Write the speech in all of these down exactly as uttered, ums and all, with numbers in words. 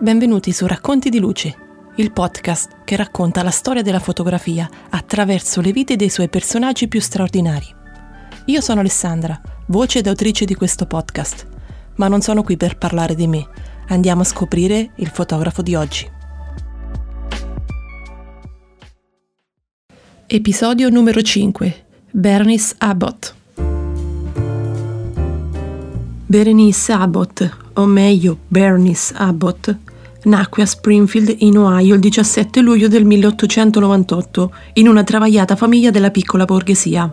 Benvenuti su Racconti di Luce, il podcast che racconta la storia della fotografia attraverso le vite dei suoi personaggi più straordinari. Io sono Alessandra, voce ed autrice di questo podcast, ma non sono qui per parlare di me. Andiamo a scoprire il fotografo di oggi. Episodio numero cinque. Berenice Abbott. Berenice Abbott, o meglio Berenice Abbott, nacque a Springfield in Ohio il diciassette luglio del milleottocentonovantotto in una travagliata famiglia della piccola borghesia.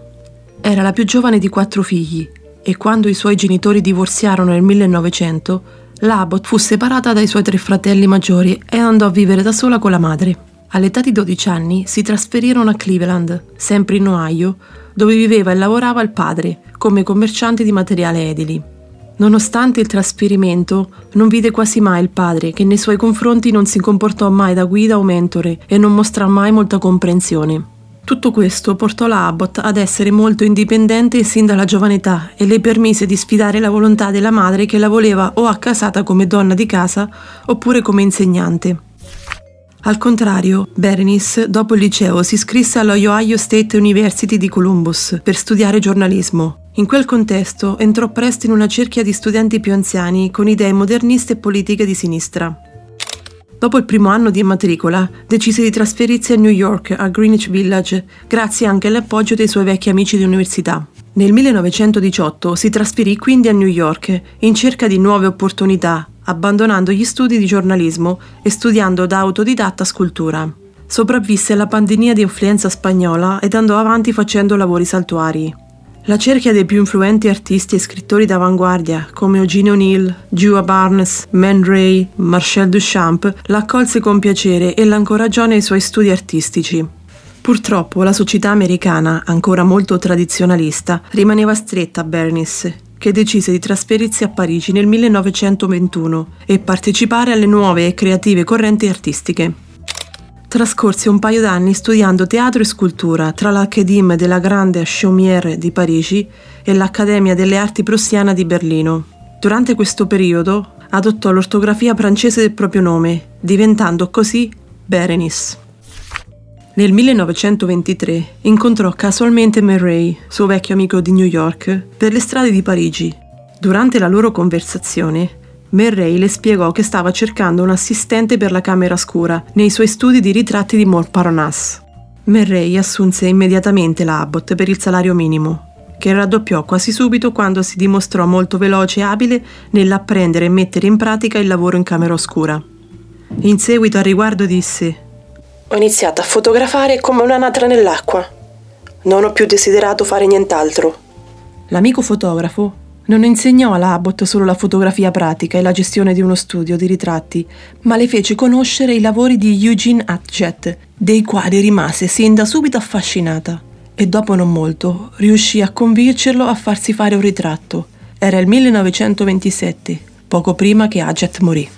Era la più giovane di quattro figli e quando i suoi genitori divorziarono nel millenovecento, l'Abbott fu separata dai suoi tre fratelli maggiori e andò a vivere da sola con la madre. All'età di dodici anni si trasferirono a Cleveland, sempre in Ohio, dove viveva e lavorava il padre come commerciante di materiale edili. Nonostante il trasferimento, non vide quasi mai il padre, che nei suoi confronti non si comportò mai da guida o mentore e non mostrò mai molta comprensione. Tutto questo portò la Abbott ad essere molto indipendente sin dalla giovane età e le permise di sfidare la volontà della madre, che la voleva o accasata come donna di casa oppure come insegnante. Al contrario, Berenice, dopo il liceo, si iscrisse all'Ohio State University di Columbus per studiare giornalismo. In quel contesto entrò presto in una cerchia di studenti più anziani con idee moderniste e politiche di sinistra. Dopo il primo anno di immatricola decise di trasferirsi a New York, a Greenwich Village, grazie anche all'appoggio dei suoi vecchi amici di università. Nel millenovecentodiciotto si trasferì quindi a New York in cerca di nuove opportunità, abbandonando gli studi di giornalismo e studiando da autodidatta scultura. Sopravvisse alla pandemia di influenza spagnola ed andò avanti facendo lavori saltuari. La cerchia dei più influenti artisti e scrittori d'avanguardia, come Eugene O'Neill, Jua Barnes, Man Ray, Marcel Duchamp, la accolse con piacere e la incoraggiò nei suoi studi artistici. Purtroppo la società americana, ancora molto tradizionalista, rimaneva stretta a Berenice, che decise di trasferirsi a Parigi nel millenovecentoventuno e partecipare alle nuove e creative correnti artistiche. Trascorse un paio d'anni studiando teatro e scultura tra l'Académie de la Grande Chaumière di Parigi e l'Accademia delle Arti Prussiana di Berlino. Durante questo periodo adottò l'ortografia francese del proprio nome, diventando così Berenice. Nel millenovecentoventitré incontrò casualmente Merrey, suo vecchio amico di New York, per le strade di Parigi. Durante la loro conversazione, Merrey le spiegò che stava cercando un assistente per la camera scura nei suoi studi di ritratti di Montparnasse. Merrey assunse immediatamente la Abbott per il salario minimo, che raddoppiò quasi subito quando si dimostrò molto veloce e abile nell'apprendere e mettere in pratica il lavoro in camera oscura. In seguito al riguardo disse: «Ho iniziato a fotografare come un'anatra nell'acqua. Non ho più desiderato fare nient'altro». L'amico fotografo non insegnò alla Abbott solo la fotografia pratica e la gestione di uno studio di ritratti, ma le fece conoscere i lavori di Eugène Atget, dei quali rimase sin da subito affascinata, e dopo non molto riuscì a convincerlo a farsi fare un ritratto. Era il millenovecentoventisette, poco prima che Atget morì.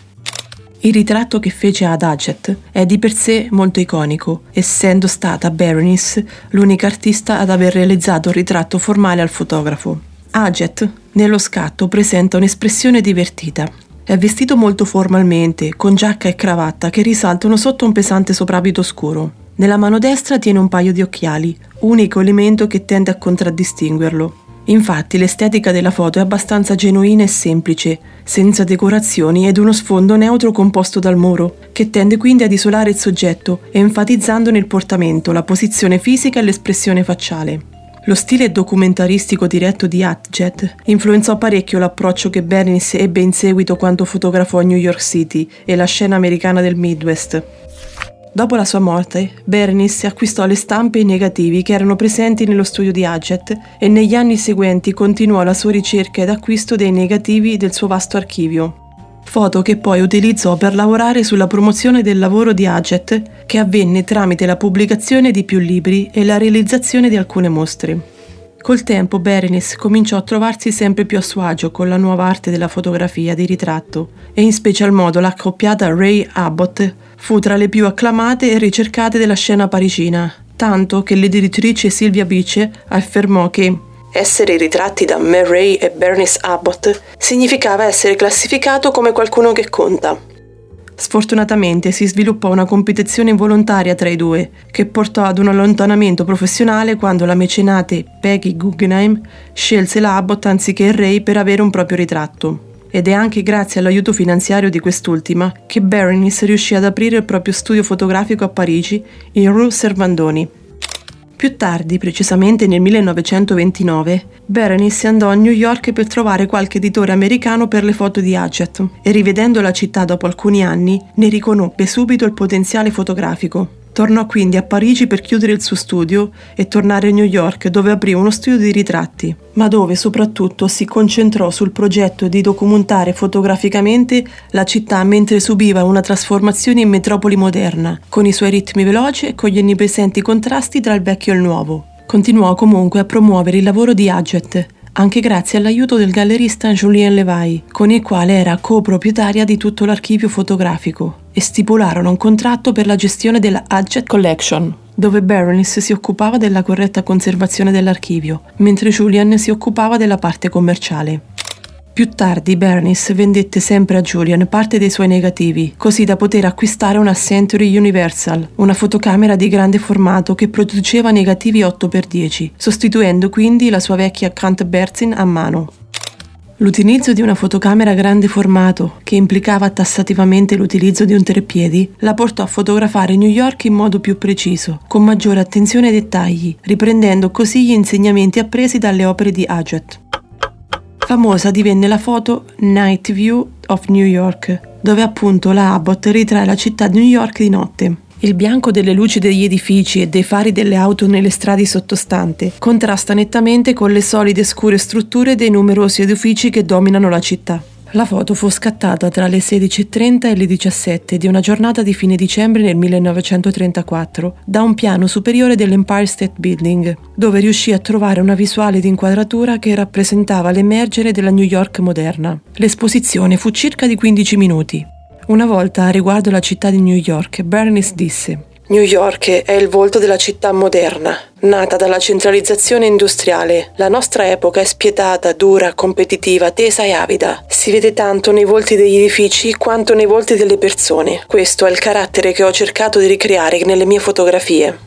Il ritratto che fece ad Atget è di per sé molto iconico, essendo stata Berenice l'unica artista ad aver realizzato un ritratto formale al fotografo. Atget nello scatto presenta un'espressione divertita. È vestito molto formalmente, con giacca e cravatta che risaltano sotto un pesante soprabito scuro. Nella mano destra tiene un paio di occhiali, unico elemento che tende a contraddistinguerlo. Infatti l'estetica della foto è abbastanza genuina e semplice, senza decorazioni ed uno sfondo neutro composto dal muro, che tende quindi ad isolare il soggetto, enfatizzandone il portamento, la posizione fisica e l'espressione facciale. Lo stile documentaristico diretto di Atget influenzò parecchio l'approccio che Berenice ebbe in seguito quando fotografò New York City e la scena americana del Midwest. Dopo la sua morte, Berenice acquistò le stampe e i negativi che erano presenti nello studio di Atget e negli anni seguenti continuò la sua ricerca ed acquisto dei negativi del suo vasto archivio. Foto che poi utilizzò per lavorare sulla promozione del lavoro di Atget, che avvenne tramite la pubblicazione di più libri e la realizzazione di alcune mostre. Col tempo Berenice cominciò a trovarsi sempre più a suo agio con la nuova arte della fotografia di ritratto e in special modo la accoppiata Ray Abbott fu tra le più acclamate e ricercate della scena parigina, tanto che l'editrice Silvia Bice affermò che essere ritratti da Murray e Berenice Abbott significava essere classificato come qualcuno che conta. Sfortunatamente si sviluppò una competizione involontaria tra i due, che portò ad un allontanamento professionale quando la mecenate Peggy Guggenheim scelse la Abbott anziché il Ray per avere un proprio ritratto. Ed è anche grazie all'aiuto finanziario di quest'ultima che Berenice riuscì ad aprire il proprio studio fotografico a Parigi, in Rue Servandoni. Più tardi, precisamente nel millenovecentoventinove, Berenice andò a New York per trovare qualche editore americano per le foto di Atget e, rivedendo la città dopo alcuni anni, ne riconobbe subito il potenziale fotografico. Tornò quindi a Parigi per chiudere il suo studio e tornare a New York, dove aprì uno studio di ritratti, ma dove soprattutto si concentrò sul progetto di documentare fotograficamente la città mentre subiva una trasformazione in metropoli moderna, con i suoi ritmi veloci e con gli onnipresenti contrasti tra il vecchio e il nuovo. Continuò comunque a promuovere il lavoro di Atget, anche grazie all'aiuto del gallerista Julien Levy, con il quale era coproprietaria di tutto l'archivio fotografico, e stipularono un contratto per la gestione della Atget Collection, dove Berenice si occupava della corretta conservazione dell'archivio, mentre Julien si occupava della parte commerciale. Più tardi Berenice vendette sempre a Julien parte dei suoi negativi, così da poter acquistare una Century Universal, una fotocamera di grande formato che produceva negativi otto per dieci, sostituendo quindi la sua vecchia Grant Bersin a mano. L'utilizzo di una fotocamera grande formato, che implicava tassativamente l'utilizzo di un treppiedi, la portò a fotografare New York in modo più preciso, con maggiore attenzione ai dettagli, riprendendo così gli insegnamenti appresi dalle opere di Atget. Famosa divenne la foto Night View of New York, dove appunto la Abbott ritrae la città di New York di notte. Il bianco delle luci degli edifici e dei fari delle auto nelle strade sottostanti contrasta nettamente con le solide e scure strutture dei numerosi edifici che dominano la città. La foto fu scattata tra le sedici e trenta e le diciassette di una giornata di fine dicembre nel millenovecentotrentaquattro da un piano superiore dell'Empire State Building, dove riuscì a trovare una visuale di inquadratura che rappresentava l'emergere della New York moderna. L'esposizione fu circa di quindici minuti. Una volta, riguardo la città di New York, Berenice disse: «New York è il volto della città moderna, nata dalla centralizzazione industriale. La nostra epoca è spietata, dura, competitiva, tesa e avida. Si vede tanto nei volti degli edifici quanto nei volti delle persone. Questo è il carattere che ho cercato di ricreare nelle mie fotografie».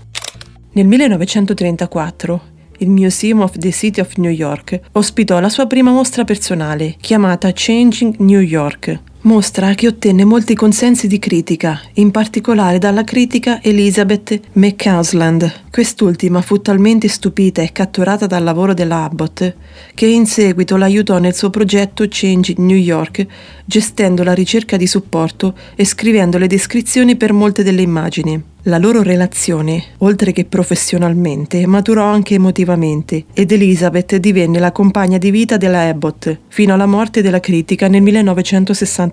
Nel millenovecentotrentaquattro, il Museum of the City of New York ospitò la sua prima mostra personale, chiamata Changing New York, mostra che ottenne molti consensi di critica, in particolare dalla critica Elizabeth McCausland. Quest'ultima fu talmente stupita e catturata dal lavoro della Abbott che in seguito l'aiutò nel suo progetto Changing New York, gestendo la ricerca di supporto e scrivendo le descrizioni per molte delle immagini. La loro relazione, oltre che professionalmente, maturò anche emotivamente ed Elizabeth divenne la compagna di vita della Abbott fino alla morte della critica nel millenovecentosessantacinque.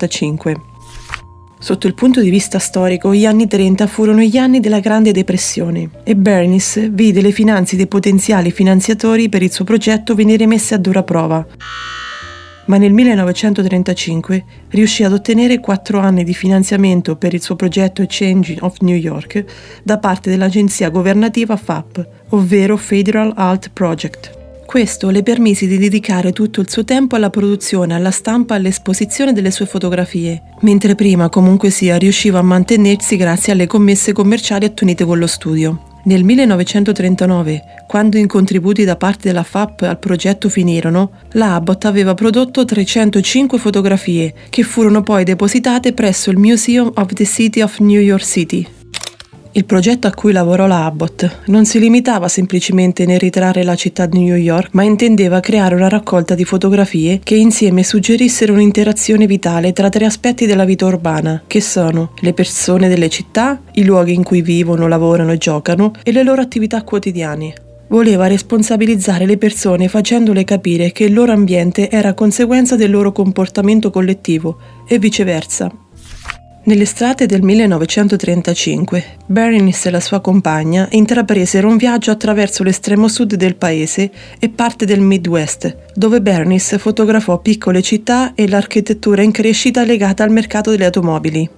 Sotto il punto di vista storico, gli anni trenta furono gli anni della Grande Depressione e Berenice vide le finanze dei potenziali finanziatori per il suo progetto venire messe a dura prova. Ma nel millenovecentotrentacinque riuscì ad ottenere quattro anni di finanziamento per il suo progetto Changing of New York da parte dell'agenzia governativa F A P, ovvero Federal Art Project. Questo le permise di dedicare tutto il suo tempo alla produzione, alla stampa e all'esposizione delle sue fotografie, mentre prima comunque sia riusciva a mantenersi grazie alle commesse commerciali attunite con lo studio. Nel millenovecentotrentanove, quando i contributi da parte della F A P al progetto finirono, la Abbott aveva prodotto trecentocinque fotografie che furono poi depositate presso il Museum of the City of New York City. Il progetto a cui lavorò la Abbott non si limitava semplicemente nel ritrarre la città di New York, ma intendeva creare una raccolta di fotografie che insieme suggerissero un'interazione vitale tra tre aspetti della vita urbana, che sono le persone delle città, i luoghi in cui vivono, lavorano e giocano e le loro attività quotidiane. Voleva responsabilizzare le persone facendole capire che il loro ambiente era conseguenza del loro comportamento collettivo e viceversa. Nelle strade del millenovecentotrentacinque, Berenice e la sua compagna intrapresero un viaggio attraverso l'estremo sud del paese e parte del Midwest, dove Berenice fotografò piccole città e l'architettura in crescita legata al mercato delle automobili.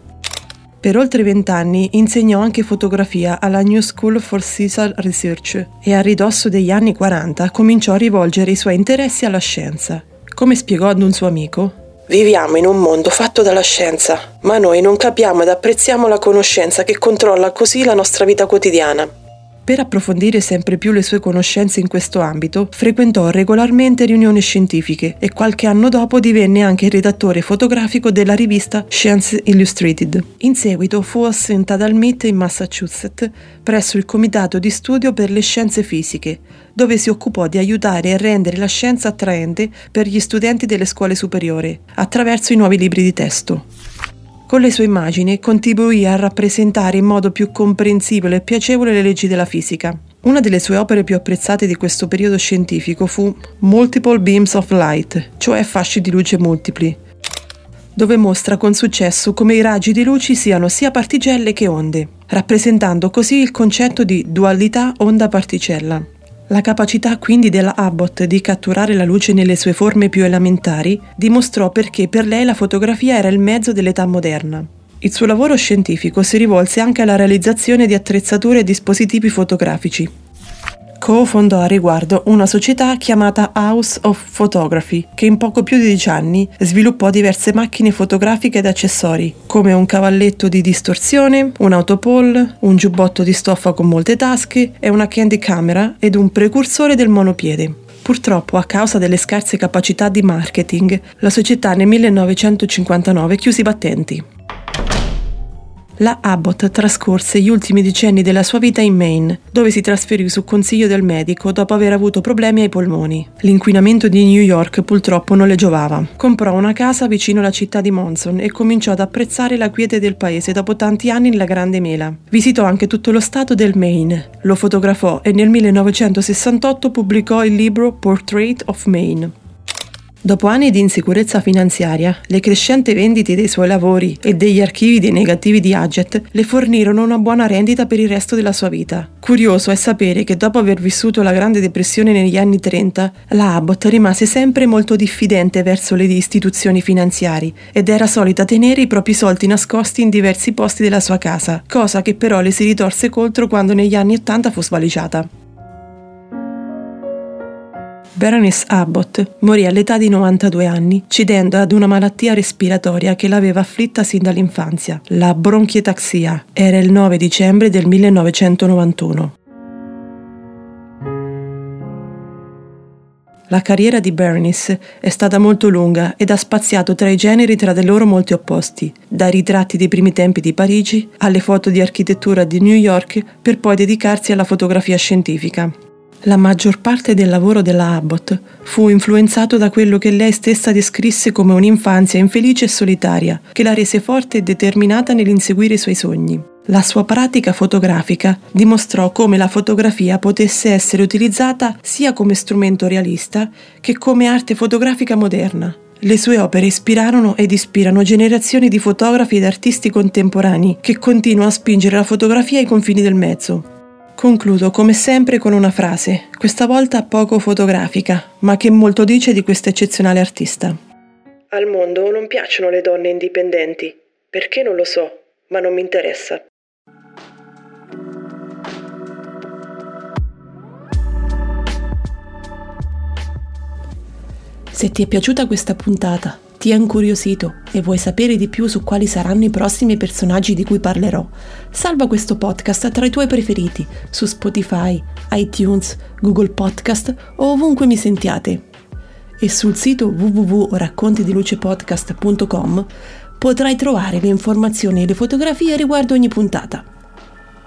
Per oltre vent'anni insegnò anche fotografia alla New School for Social Research e a ridosso degli anni quaranta cominciò a rivolgere i suoi interessi alla scienza. Come spiegò ad un suo amico: Viviamo in un mondo fatto dalla scienza, ma noi non capiamo ed apprezziamo la conoscenza che controlla così la nostra vita quotidiana. Per approfondire sempre più le sue conoscenze in questo ambito, frequentò regolarmente riunioni scientifiche e qualche anno dopo divenne anche redattore fotografico della rivista Science Illustrated. In seguito fu assentata al M I T in Massachusetts presso il Comitato di Studio per le Scienze Fisiche, dove si occupò di aiutare a rendere la scienza attraente per gli studenti delle scuole superiori, attraverso i nuovi libri di testo. Con le sue immagini contribuì a rappresentare in modo più comprensibile e piacevole le leggi della fisica. Una delle sue opere più apprezzate di questo periodo scientifico fu Multiple Beams of Light, cioè fasci di luce multipli, dove mostra con successo come i raggi di luci siano sia particelle che onde, rappresentando così il concetto di dualità onda-particella. La capacità quindi della Abbott di catturare la luce nelle sue forme più elementari dimostrò perché per lei la fotografia era il mezzo dell'età moderna. Il suo lavoro scientifico si rivolse anche alla realizzazione di attrezzature e dispositivi fotografici. Co-fondò a riguardo una società chiamata House of Photography, che in poco più di dieci anni sviluppò diverse macchine fotografiche ed accessori, come un cavalletto di distorsione, un autopoll, un giubbotto di stoffa con molte tasche e una candy camera ed un precursore del monopiede. Purtroppo, a causa delle scarse capacità di marketing, la società nel millenovecentocinquantanove chiuse i battenti. La Abbott trascorse gli ultimi decenni della sua vita in Maine, dove si trasferì su consiglio del medico dopo aver avuto problemi ai polmoni. L'inquinamento di New York purtroppo non le giovava. Comprò una casa vicino alla città di Monson e cominciò ad apprezzare la quiete del paese dopo tanti anni nella Grande Mela. Visitò anche tutto lo stato del Maine, lo fotografò e nel millenovecentosessantotto pubblicò il libro Portrait of Maine. Dopo anni di insicurezza finanziaria, le crescenti vendite dei suoi lavori e degli archivi dei negativi di Atget le fornirono una buona rendita per il resto della sua vita. Curioso è sapere che dopo aver vissuto la Grande Depressione negli anni trenta, la Abbott rimase sempre molto diffidente verso le istituzioni finanziarie ed era solita tenere i propri soldi nascosti in diversi posti della sua casa, cosa che però le si ritorse contro quando negli anni ottanta fu svaligiata. Berenice Abbott morì all'età di novantadue anni, cedendo ad una malattia respiratoria che l'aveva afflitta sin dall'infanzia, la bronchietaxia. Era il nove dicembre del millenovecentonovantuno. La carriera di Berenice è stata molto lunga ed ha spaziato tra i generi tra di loro molti opposti, dai ritratti dei primi tempi di Parigi alle foto di architettura di New York, per poi dedicarsi alla fotografia scientifica. La maggior parte del lavoro della Abbott fu influenzato da quello che lei stessa descrisse come un'infanzia infelice e solitaria, che la rese forte e determinata nell'inseguire i suoi sogni. La sua pratica fotografica dimostrò come la fotografia potesse essere utilizzata sia come strumento realista che come arte fotografica moderna. Le sue opere ispirarono ed ispirano generazioni di fotografi ed artisti contemporanei che continuano a spingere la fotografia ai confini del mezzo. Concludo come sempre con una frase, questa volta poco fotografica, ma che molto dice di questa eccezionale artista. Al mondo non piacciono le donne indipendenti, perché non lo so, ma non mi interessa. Se ti è piaciuta questa puntata, ti è incuriosito e vuoi sapere di più su quali saranno i prossimi personaggi di cui parlerò, salva questo podcast tra i tuoi preferiti su Spotify, iTunes, Google Podcast o ovunque mi sentiate. E sul sito w w w punto raccontidilucepodcast punto com potrai trovare le informazioni e le fotografie riguardo ogni puntata.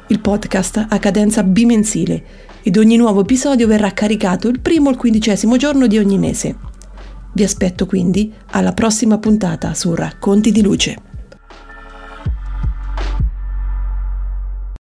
Il podcast ha cadenza bimensile ed ogni nuovo episodio verrà caricato il primo o il quindicesimo giorno di ogni mese. Vi aspetto quindi alla prossima puntata su Racconti di Luce.